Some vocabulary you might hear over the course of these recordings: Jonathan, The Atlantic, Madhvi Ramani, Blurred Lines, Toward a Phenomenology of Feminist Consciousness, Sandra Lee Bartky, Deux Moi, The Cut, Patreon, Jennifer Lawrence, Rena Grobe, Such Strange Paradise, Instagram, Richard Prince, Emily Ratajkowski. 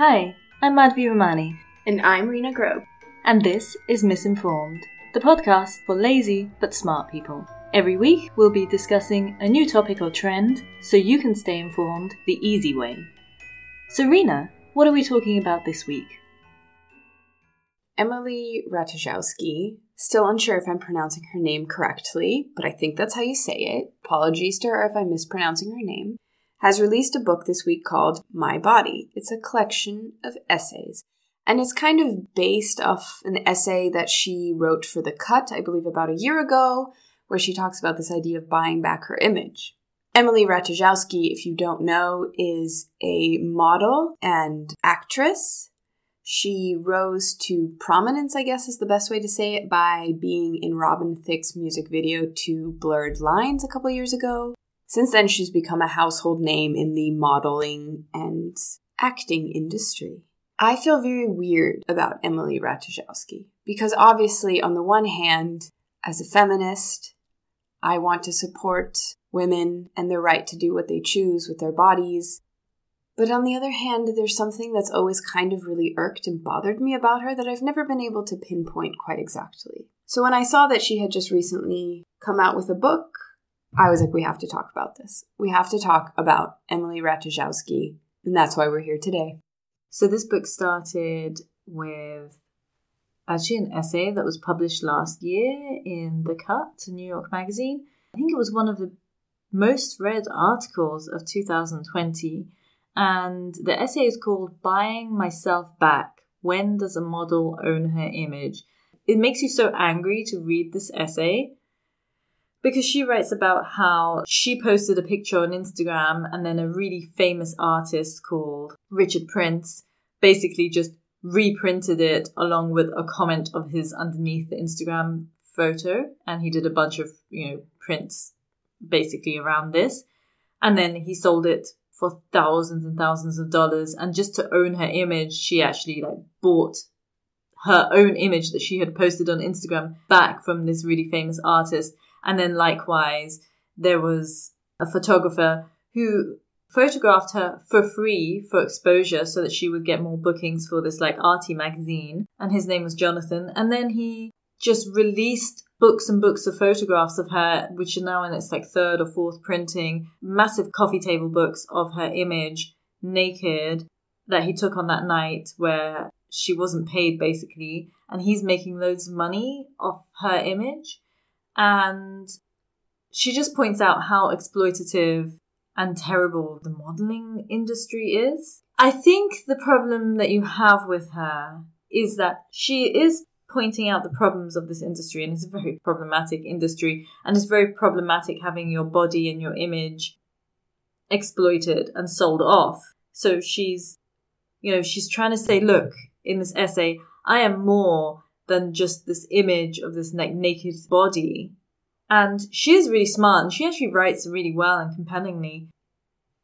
Hi, I'm Madhvi Ramani. And I'm Rena Grobe. And this is Misinformed, the podcast for lazy but smart people. Every week, we'll be discussing a new topic or trend so you can stay informed the easy way. So, Rena, what are we talking about this week? Emily Ratajkowski. Still unsure if I'm pronouncing her name correctly, but I think that's how you say it. Apologies to her if I'm mispronouncing her name. Has released a book this week called My Body. It's a collection of essays, and it's kind of based off an essay that she wrote for The Cut, I believe about a year ago, where she talks about this idea of buying back her image. Emily Ratajkowski, if you don't know, is a model and actress. She rose to prominence, I guess is the best way to say it, by being in Robin Thicke's music video to Blurred Lines a couple years ago. Since then, she's become a household name in the modeling and acting industry. I feel very weird about Emily Ratajkowski because obviously, on the one hand, as a feminist, I want to support women and their right to do what they choose with their bodies. But on the other hand, there's something that's always kind of really irked and bothered me about her that I've never been able to pinpoint quite exactly. So when I saw that she had just recently come out with a book, I was like, we have to talk about this. We have to talk about Emily Ratajkowski, and that's why we're here today. So this book started with actually an essay that was published last year in The Cut, New York Magazine. I think it was one of the most read articles of 2020, and the essay is called Buying Myself Back, When Does a Model Own Her Image? It makes you so angry to read this essay, because she writes about how she posted a picture on Instagram and then a really famous artist called Richard Prince basically just reprinted it along with a comment of his underneath the Instagram photo. And he did a bunch of, prints basically around this. And then he sold it for thousands and thousands of dollars. And just to own her image, she actually bought her own image that she had posted on Instagram back from this really famous artist. And then likewise, there was a photographer who photographed her for free for exposure so that she would get more bookings for this arty magazine. And his name was Jonathan. And then he just released books and books of photographs of her, which are now in its third or fourth printing, massive coffee table books of her image naked that he took on that night where she wasn't paid basically. And he's making loads of money off her image. And she just points out how exploitative and terrible the modeling industry is. I think the problem that you have with her is that she is pointing out the problems of this industry, and it's a very problematic industry, and it's very problematic having your body and your image exploited and sold off. So she's trying to say, look, in this essay, I am more than just this image of this naked body. And she is really smart, and she actually writes really well and compellingly.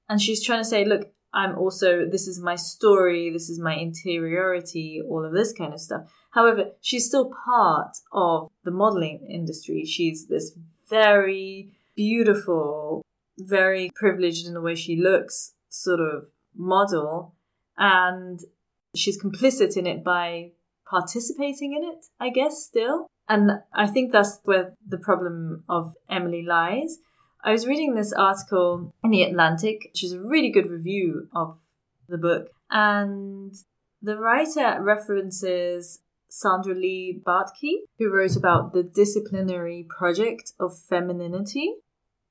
And she's trying to say, look, I'm also, this is my story, this is my interiority, all of this kind of stuff. However, she's still part of the modeling industry. She's this very beautiful, very privileged in the way she looks sort of model. And she's complicit in it by participating in it, I guess, still. And I think that's where the problem of Emily lies. I was reading this article in The Atlantic, which is a really good review of the book. And the writer references Sandra Lee Bartky, who wrote about the disciplinary project of femininity.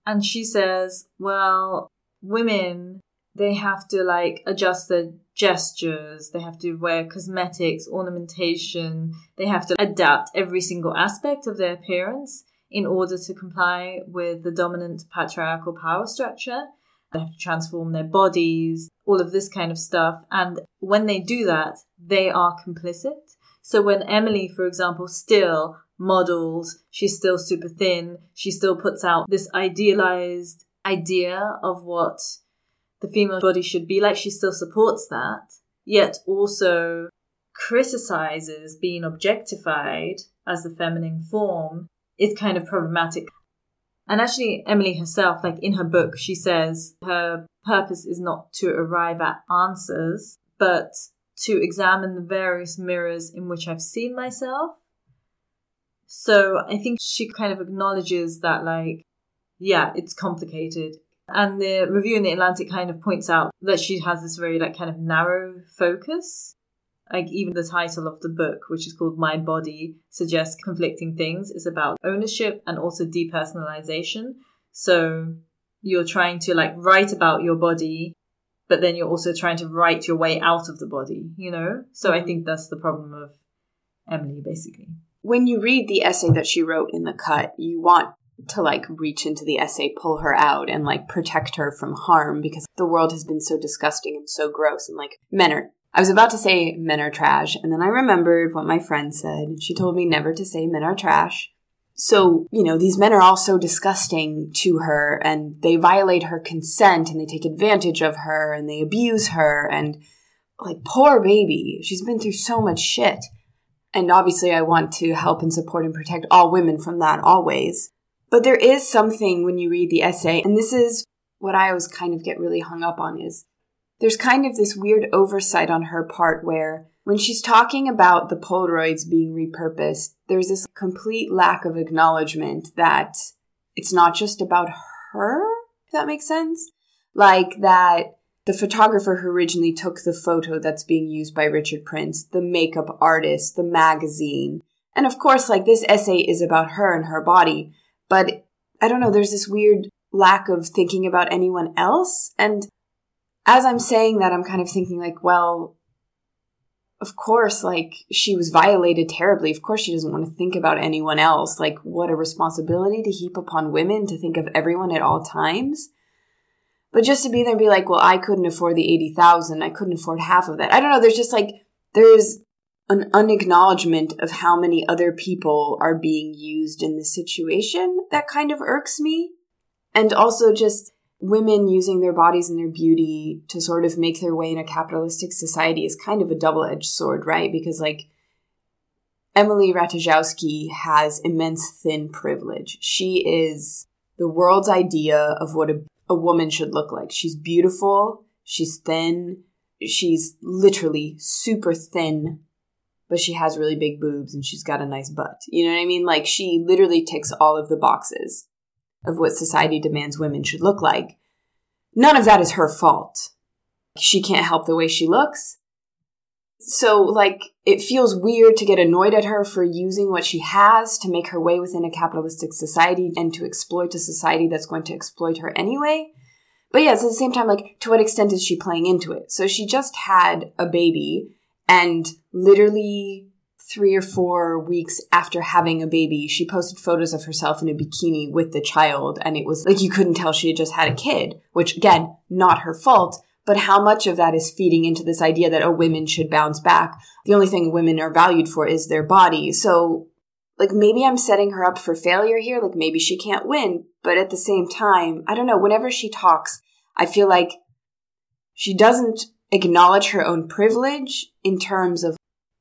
And she says, well, women, they have to adjust their gestures, they have to wear cosmetics, ornamentation, they have to adapt every single aspect of their appearance in order to comply with the dominant patriarchal power structure. They have to transform their bodies, all of this kind of stuff. And when they do that, they are complicit. So when Emily, for example, still models, she's still super thin, she still puts out this idealized idea of what the female body should be like, she still supports that, yet also criticizes being objectified as the feminine form, is kind of problematic. And actually, Emily herself, in her book, she says her purpose is not to arrive at answers, but to examine the various mirrors in which I've seen myself. So I think she kind of acknowledges that, like, yeah, it's complicated. And the review in The Atlantic kind of points out that she has this very, like, kind of narrow focus. Like, even the title of the book, which is called My Body, suggests conflicting things. It's about ownership and also depersonalization. So you're trying to, like, write about your body, but then you're also trying to write your way out of the body, you know? So I think that's the problem of Emily, basically. When you read the essay that she wrote in The Cut, you want to, like, reach into the essay, pull her out, and, like, protect her from harm, because the world has been so disgusting and so gross, and, like, I was about to say men are trash, and then I remembered what my friend said. She told me never to say men are trash. So, you know, these men are all so disgusting to her, and they violate her consent, and they take advantage of her, and they abuse her, and, like, poor baby. She's been through so much shit. And obviously I want to help and support and protect all women from that always. But there is something when you read the essay, and this is what I always kind of get really hung up on, is there's kind of this weird oversight on her part where when she's talking about the Polaroids being repurposed, there's this complete lack of acknowledgement that it's not just about her, if that makes sense. Like that the photographer who originally took the photo that's being used by Richard Prince, the makeup artist, the magazine. And of course, like, this essay is about her and her body. But I don't know, there's this weird lack of thinking about anyone else. And as I'm saying that, I'm kind of thinking, like, well, of course, like, she was violated terribly. Of course she doesn't want to think about anyone else. Like, what a responsibility to heap upon women to think of everyone at all times. But just to be there and be like, well, I couldn't afford the $80,000. I couldn't afford half of that. I don't know. There's just, like, there's an unacknowledgement of how many other people are being used in this situation that kind of irks me. And also just women using their bodies and their beauty to sort of make their way in a capitalistic society is kind of a double-edged sword, right? Because, like, Emily Ratajkowski has immense thin privilege. She is the world's idea of what a woman should look like. She's beautiful. She's thin. She's literally super thin, but she has really big boobs and she's got a nice butt. You know what I mean? Like, she literally ticks all of the boxes of what society demands women should look like. None of that is her fault. She can't help the way she looks. So, like, it feels weird to get annoyed at her for using what she has to make her way within a capitalistic society and to exploit a society that's going to exploit her anyway. But yes, at the same time, like, to what extent is she playing into it? So she just had a baby, and literally 3 or 4 weeks after having a baby, she posted photos of herself in a bikini with the child, and it was like you couldn't tell she had just had a kid, which, again, not her fault, but how much of that is feeding into this idea that, oh, women should bounce back. The only thing women are valued for is their body. So, like, maybe I'm setting her up for failure here. Like, maybe she can't win. But at the same time, I don't know, whenever she talks, I feel like she doesn't acknowledge her own privilege in terms of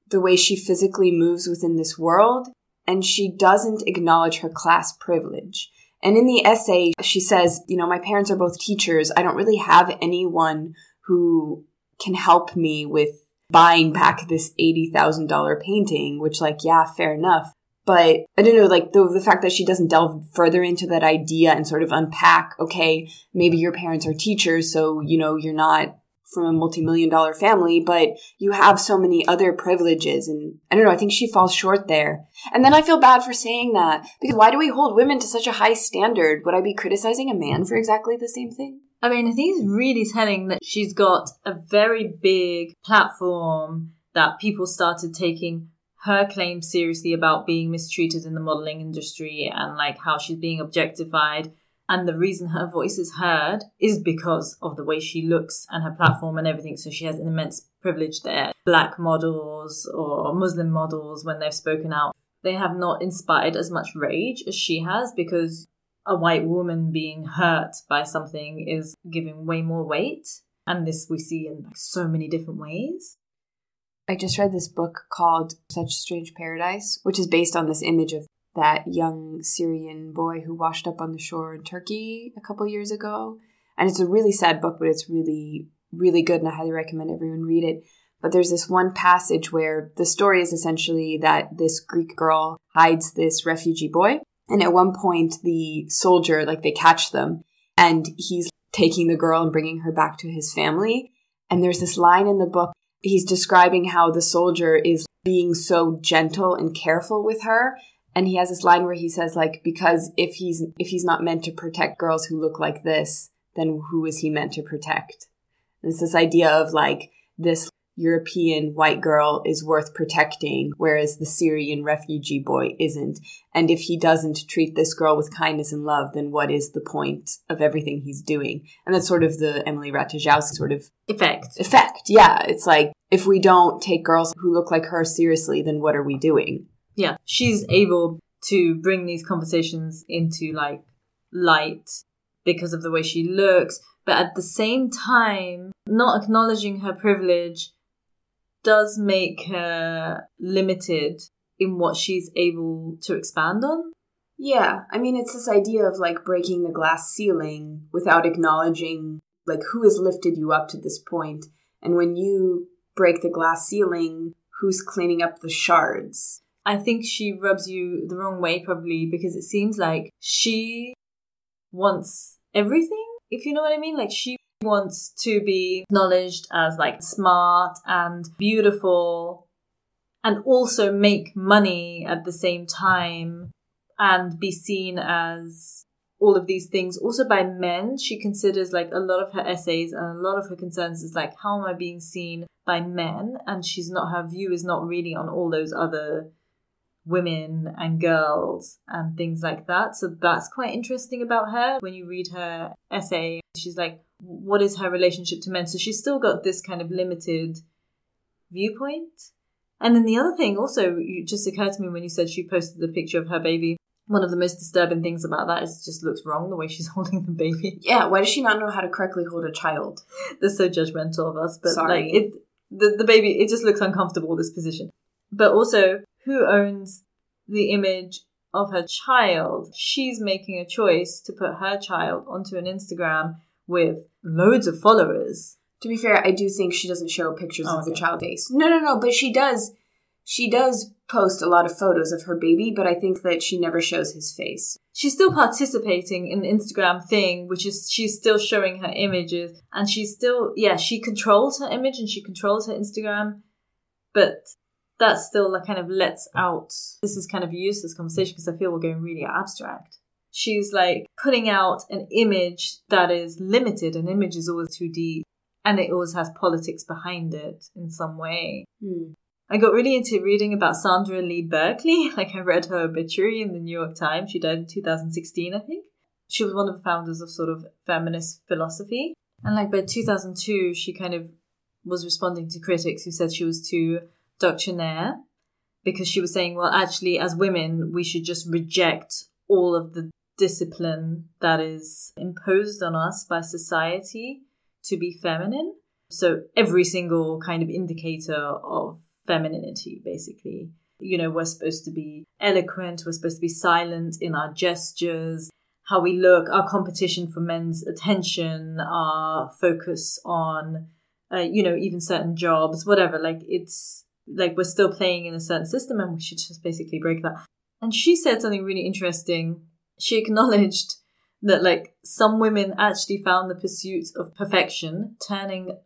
the way she physically moves within this world, and she doesn't acknowledge her class privilege. And in the essay, she says, you know, my parents are both teachers. I don't really have anyone who can help me with buying back this $80,000 painting, which, like, yeah, fair enough. But I don't know, like, the fact that she doesn't delve further into that idea and sort of unpack, okay, maybe your parents are teachers, so, you know, you're not from a multi-million-dollar family, but you have so many other privileges. And I don't know, I think she falls short there. And then I feel bad for saying that, because why do we hold women to such a high standard? Would I be criticizing a man for exactly the same thing? I mean, I think it's really telling that she's got a very big platform, that people started taking her claim seriously about being mistreated in the modeling industry and, like, how she's being objectified. And the reason her voice is heard is because of the way she looks and her platform and everything. So she has an immense privilege there. Black models or Muslim models, when they've spoken out, they have not inspired as much rage as she has, because a white woman being hurt by something is giving way more weight. And this we see in, like, so many different ways. I just read this book called Such Strange Paradise, which is based on this image of that young Syrian boy who washed up on the shore in Turkey a couple years ago. And it's a really sad book, but it's really really good and I highly recommend everyone read it. But there's this one passage where the story is essentially that this Greek girl hides this refugee boy. And at one point, the soldier, like they catch them and he's taking the girl and bringing her back to his family. And there's this line in the book. He's describing how the soldier is being so gentle and careful with her. And he has this line where he says, like, because if he's not meant to protect girls who look like this, then who is he meant to protect? And it's this idea of, like, this European white girl is worth protecting, whereas the Syrian refugee boy isn't. And if he doesn't treat this girl with kindness and love, then what is the point of everything he's doing? And that's sort of the Emily Ratajkowski sort of effect. Yeah. It's like, if we don't take girls who look like her seriously, then what are we doing? Yeah. She's able to bring these conversations into, like, light because of the way she looks, but at the same time, not acknowledging her privilege does make her limited in what she's able to expand on. Yeah, I mean, it's this idea of, like, breaking the glass ceiling without acknowledging, like, who has lifted you up to this point. And when you break the glass ceiling, who's cleaning up the shards? I think she rubs you the wrong way, probably, because it seems like she wants everything, if you know what I mean. Like, she wants to be acknowledged as, like, smart and beautiful and also make money at the same time and be seen as all of these things. Also by men, she considers, like, a lot of her essays and a lot of her concerns is, like, how am I being seen by men? And she's not, her view is not really on all those other women and girls and things like that. So that's quite interesting about her. When you read her essay, she's like, what is her relationship to men? So she's still got this kind of limited viewpoint. And then the other thing also just occurred to me when you said she posted the picture of her baby. One of the most disturbing things about that is it just looks wrong the way she's holding the baby. Yeah, why does she not know how to correctly hold a child? They're so judgmental of us, but sorry. Like, the baby, it just looks uncomfortable, this position. But also, who owns the image of her child? She's making a choice to put her child onto an Instagram with loads of followers. To be fair, I do think she doesn't show pictures of the child face. No, but she does. She does post a lot of photos of her baby, but I think that she never shows his face. She's still participating in the Instagram thing, which is she's still showing her images. And she's still, she controls her image and she controls her Instagram. But that still, like, kind of lets out, this is kind of a useless conversation because I feel we're going really abstract. She's, like, putting out an image that is limited. An image is always 2D and it always has politics behind it in some way. Mm. I got really into reading about Sandra Lee Bartky. Like, I read her obituary in the New York Times. She died in 2016, I think. She was one of the founders of sort of feminist philosophy. And, like, by 2002, she kind of was responding to critics who said she was too doctrinaire because she was saying, well, actually, as women, we should just reject all of the discipline that is imposed on us by society to be feminine. So every single kind of indicator of femininity, basically. You know, we're supposed to be eloquent, we're supposed to be silent in our gestures, how we look, our competition for men's attention, our focus on, even certain jobs, whatever. Like, it's like we're still playing in a certain system and we should just basically break that. And she said something really interesting. She acknowledged that, like, some women actually found the pursuit of perfection, turning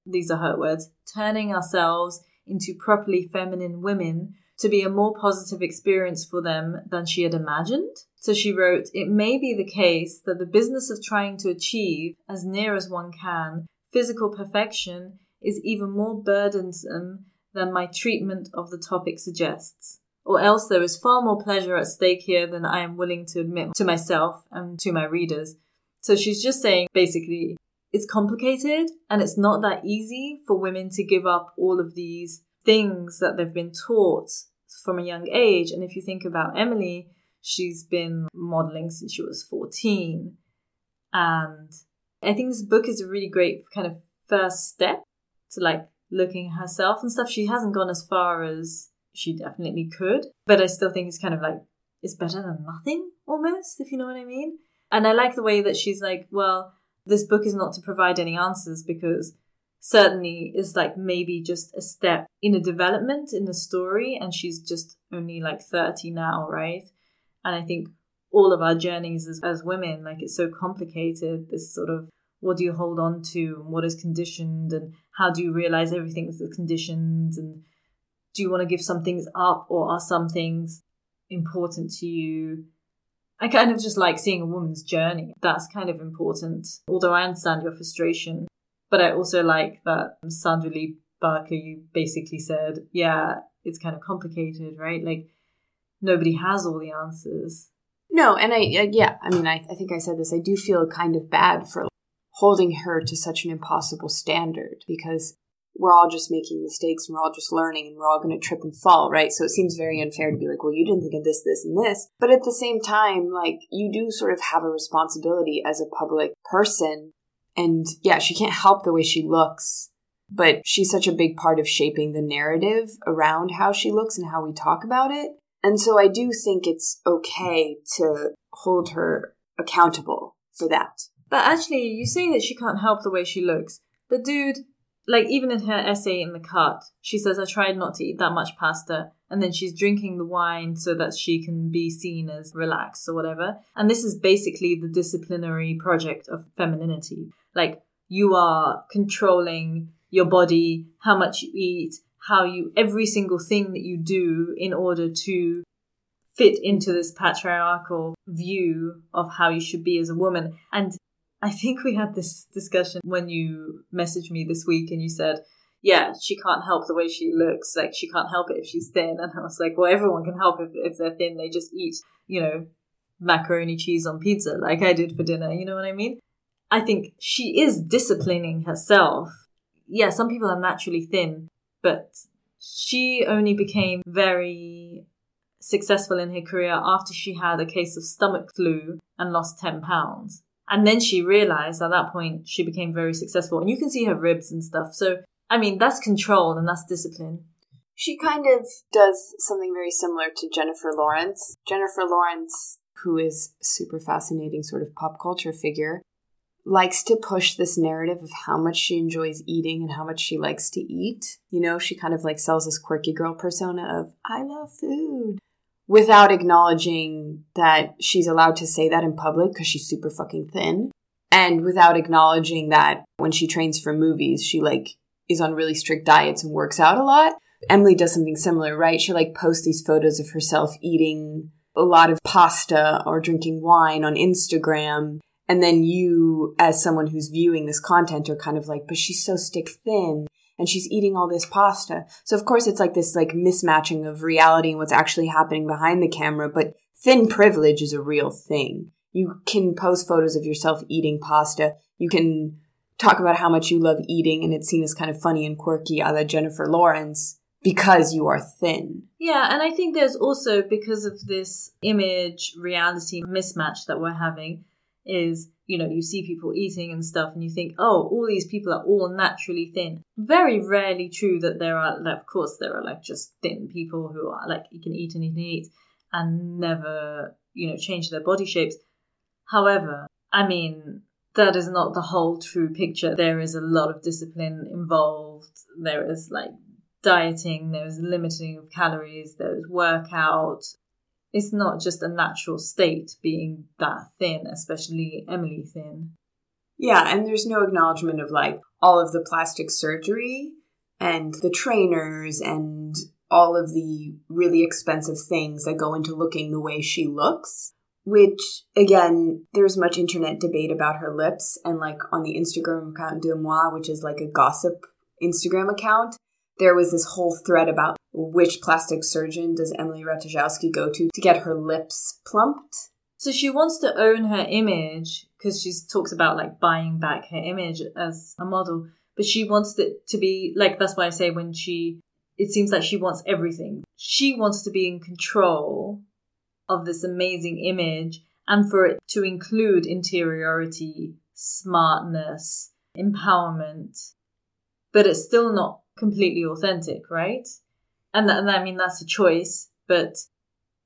ourselves into properly feminine women, to be a more positive experience for them than she had imagined. So she wrote, "It may be the case that the business of trying to achieve, as near as one can, physical perfection is even more burdensome than my treatment of the topic suggests. Or else there is far more pleasure at stake here than I am willing to admit to myself and to my readers." So she's just saying, basically, it's complicated and it's not that easy for women to give up all of these things that they've been taught from a young age. And if you think about Emily, she's been modeling since she was 14. And I think this book is a really great kind of first step to, like, looking at herself and stuff. She hasn't gone as far as she definitely could, but I still think it's kind of like, it's better than nothing almost, if you know what I mean. And I like the way that she's like, well, this book is not to provide any answers because certainly is like maybe just a step in a development in the story, and she's just only like 30 now, right? And I think all of our journeys as women, like, it's so complicated, this sort of what do you hold on to and what is conditioned and how do you realize everything's conditioned, and do you want to give some things up, or are some things important to you? I kind of just like seeing a woman's journey. That's kind of important, although I understand your frustration. But I also like that Sandra Lee Bartky basically said, yeah, it's kind of complicated, right? Like, nobody has all the answers. No, and I think I said this, I do feel kind of bad for holding her to such an impossible standard, because we're all just making mistakes and we're all just learning and we're all going to trip and fall, right? So it seems very unfair to be like, well, you didn't think of this, this, and this. But at the same time, like, you do sort of have a responsibility as a public person. And yeah, she can't help the way she looks, but she's such a big part of shaping the narrative around how she looks and how we talk about it. And so I do think it's okay to hold her accountable for that. But actually, you say that she can't help the way she looks. But dude, like, even in her essay in The Cut, she says, I tried not to eat that much pasta. And then she's drinking the wine so that she can be seen as relaxed or whatever. And this is basically the disciplinary project of femininity. Like, you are controlling your body, how much you eat, every single thing that you do in order to fit into this patriarchal view of how you should be as a woman. And I think we had this discussion when you messaged me this week and you said, yeah, she can't help the way she looks. Like, she can't help it if she's thin. And I was like, well, everyone can help if they're thin. They just eat, you know, macaroni cheese on pizza like I did for dinner. You know what I mean? I think she is disciplining herself. Yeah, some people are naturally thin, but she only became very successful in her career after she had a case of stomach flu and lost 10 pounds. And then she realized at that point she became very successful. And you can see her ribs and stuff. So, I mean, that's control and that's discipline. She kind of does something very similar to Jennifer Lawrence. Jennifer Lawrence, who is a super fascinating sort of pop culture figure, likes to push this narrative of how much she enjoys eating and how much she likes to eat. You know, she kind of like sells this quirky girl persona of, I love food, without acknowledging that she's allowed to say that in public because she's super fucking thin, and without acknowledging that when she trains for movies, she like is on really strict diets and works out a lot. Emily does something similar, right? She like posts these photos of herself eating a lot of pasta or drinking wine on Instagram. And then you, as someone who's viewing this content, are kind of like, but she's so stick thin and she's eating all this pasta. So of course it's like this like mismatching of reality and what's actually happening behind the camera, but thin privilege is a real thing. You can post photos of yourself eating pasta. You can talk about how much you love eating and it's seen as kind of funny and quirky a la Jennifer Lawrence because you are thin. Yeah, and I think there's also, because of this image reality mismatch that we're having, is, you know, you see people eating and stuff and you think, oh, all these people are all naturally thin. Very rarely true that there are, like, of course there are like just thin people who are like, you can eat and eat and eat and never, you know, change their body shapes. However, I mean, that is not the whole true picture. There is a lot of discipline involved. There is like dieting, there is limiting of calories, there is workout. It's not just a natural state being that thin, especially Emily thin. Yeah, and there's no acknowledgement of like all of the plastic surgery and the trainers and all of the really expensive things that go into looking the way she looks. Which, again, there's much internet debate about her lips, and like on the Instagram account Deux Moi, which is like a gossip Instagram account, there was this whole thread about which plastic surgeon does Emily Ratajkowski go to get her lips plumped. So she wants to own her image because she talks about like buying back her image as a model, but she wants it to be like, that's why I say when she, it seems like she wants everything. She wants to be in control of this amazing image, and for it to include interiority, smartness, empowerment, but it's still not completely authentic, right? And I mean, that's a choice, but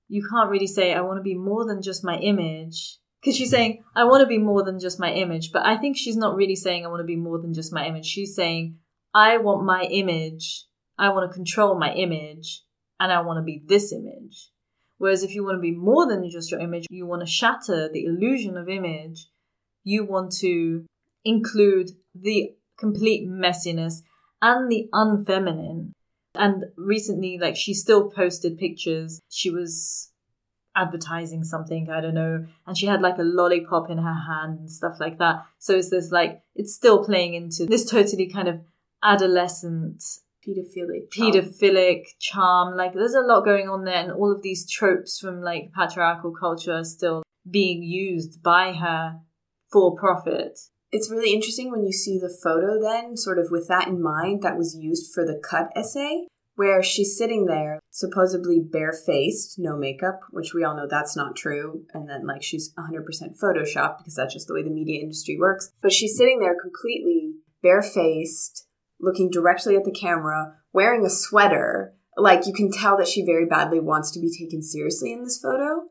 you can't really say, I want to be more than just my image, because she's saying, I want to be more than just my image, but I think she's not really saying, I want to be more than just my image. She's saying, I want my image, I want to control my image, and I want to be this image. Whereas if you want to be more than just your image, you want to shatter the illusion of image, you want to include the complete messiness and the unfeminine. And recently, like, she still posted pictures. She was advertising something, I don't know, and she had like a lollipop in her hand and stuff like that. So it's this, like, it's still playing into this totally kind of adolescent pedophilic charm. Like, there's a lot going on there, and all of these tropes from like patriarchal culture are still being used by her for profit. It's really interesting when you see the photo then, sort of with that in mind, that was used for the Cut essay, where she's sitting there, supposedly barefaced, no makeup, which we all know that's not true. And then, like, she's 100% Photoshopped, because that's just the way the media industry works. But she's sitting there completely barefaced, looking directly at the camera, wearing a sweater. Like, you can tell that she very badly wants to be taken seriously in this photo.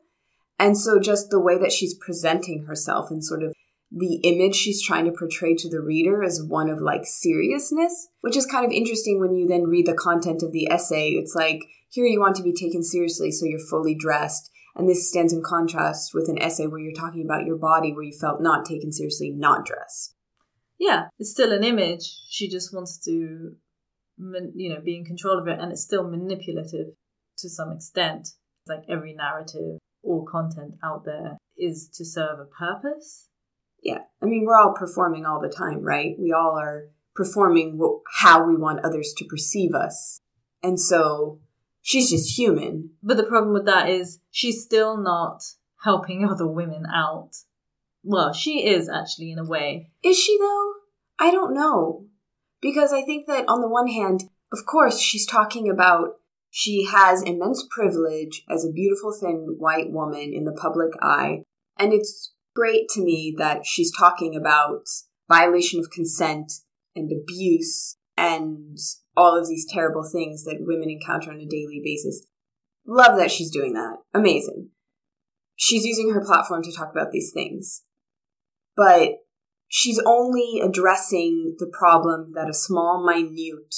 And so just the way that she's presenting herself and sort of the image she's trying to portray to the reader is one of, like, seriousness, which is kind of interesting when you then read the content of the essay. It's like, here you want to be taken seriously, so you're fully dressed. And this stands in contrast with an essay where you're talking about your body, where you felt not taken seriously, not dressed. Yeah, it's still an image. She just wants to, you know, be in control of it. And it's still manipulative to some extent. It's like every narrative, all content out there is to serve a purpose. Yeah, I mean, we're all performing all the time, right? We all are performing how we want others to perceive us. And so she's just human. But the problem with that is she's still not helping other women out. Well, she is actually, in a way. Is she, though? I don't know. Because I think that on the one hand, of course, she's talking about she has immense privilege as a beautiful, thin, white woman in the public eye. And it's great to me that she's talking about violation of consent and abuse and all of these terrible things that women encounter on a daily basis. Love that she's doing that. Amazing. She's using her platform to talk about these things. But she's only addressing the problem that a small, minute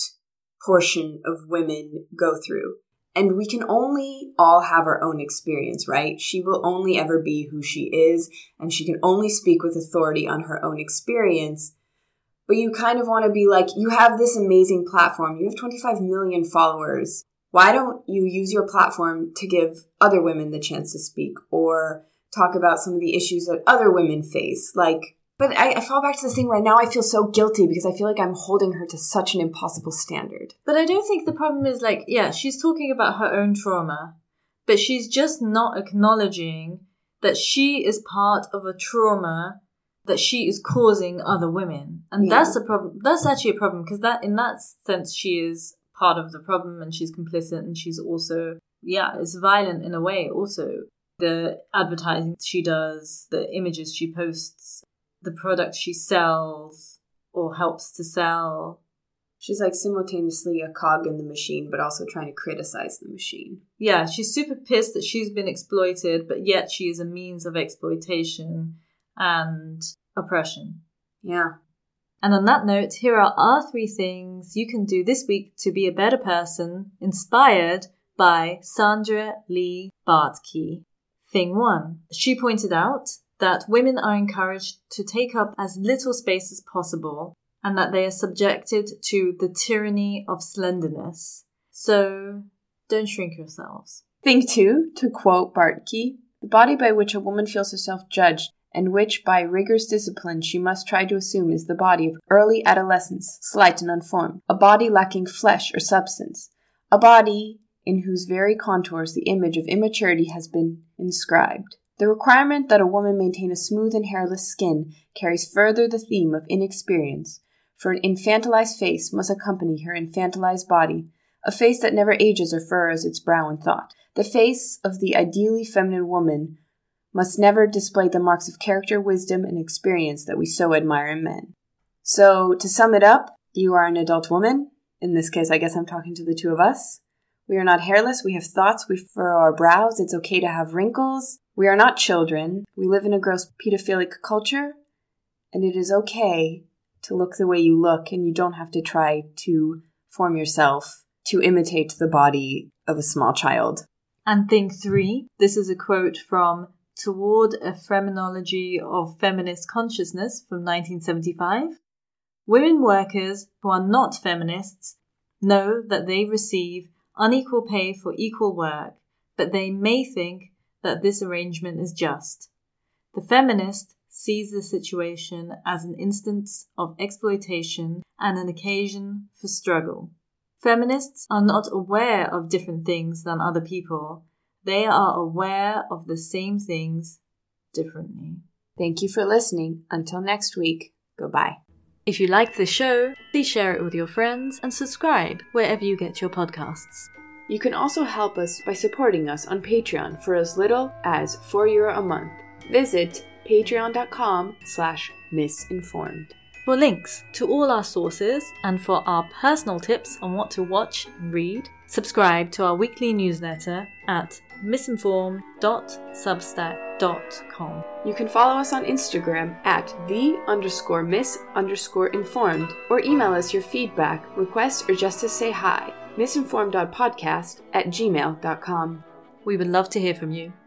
portion of women go through. And we can only all have our own experience, right? She will only ever be who she is, and she can only speak with authority on her own experience. But you kind of want to be like, you have this amazing platform. You have 25 million followers. Why don't you use your platform to give other women the chance to speak or talk about some of the issues that other women face? Like, but I fall back to this thing right now. I feel so guilty because I feel like I'm holding her to such an impossible standard. But I don't think the problem is, like, yeah, she's talking about her own trauma, but she's just not acknowledging that she is part of a trauma that she is causing other women. And that's a problem. That's actually a problem, because that, in that sense, she is part of the problem and she's complicit, and she's also, it's violent in a way also. The advertising she does, the images she posts, the product she sells or helps to sell. She's like simultaneously a cog in the machine, but also trying to criticize the machine. Yeah, she's super pissed that she's been exploited, but yet she is a means of exploitation and oppression. Yeah. And on that note, here are our 3 things you can do this week to be a better person, inspired by Sandra Lee Bartky. Thing 1. She pointed out that women are encouraged to take up as little space as possible, and that they are subjected to the tyranny of slenderness. So, don't shrink yourselves. Thing 2, to quote Bartky, the body by which a woman feels herself judged, and which by rigorous discipline she must try to assume, is the body of early adolescence, slight and unformed, a body lacking flesh or substance, a body in whose very contours the image of immaturity has been inscribed. The requirement that a woman maintain a smooth and hairless skin carries further the theme of inexperience, for an infantilized face must accompany her infantilized body, a face that never ages or furrows its brow in thought. The face of the ideally feminine woman must never display the marks of character, wisdom, and experience that we so admire in men. So, to sum it up, you are an adult woman. In this case, I guess I'm talking to the two of us. We are not hairless, we have thoughts, we furrow our brows, it's okay to have wrinkles. We are not children, we live in a gross pedophilic culture, and it is okay to look the way you look, and you don't have to try to form yourself to imitate the body of a small child. And thing three, this is a quote from Toward a Phenomenology of Feminist Consciousness from 1975. Women workers who are not feminists know that they receive unequal pay for equal work, but they may think that this arrangement is just. The feminist sees the situation as an instance of exploitation and an occasion for struggle. Feminists are not aware of different things than other people. They are aware of the same things differently. Thank you for listening. Until next week, goodbye. If you liked the show, please share it with your friends and subscribe wherever you get your podcasts. You can also help us by supporting us on Patreon for as little as €4 a month. Visit patreon.com/misinformed. For links to all our sources and for our personal tips on what to watch and read, subscribe to our weekly newsletter at misinformed.substack.com. You can follow us on Instagram at @the_miss_informed or email us your feedback, requests, or just to say hi, misinformed.podcast@gmail.com. We would love to hear from you.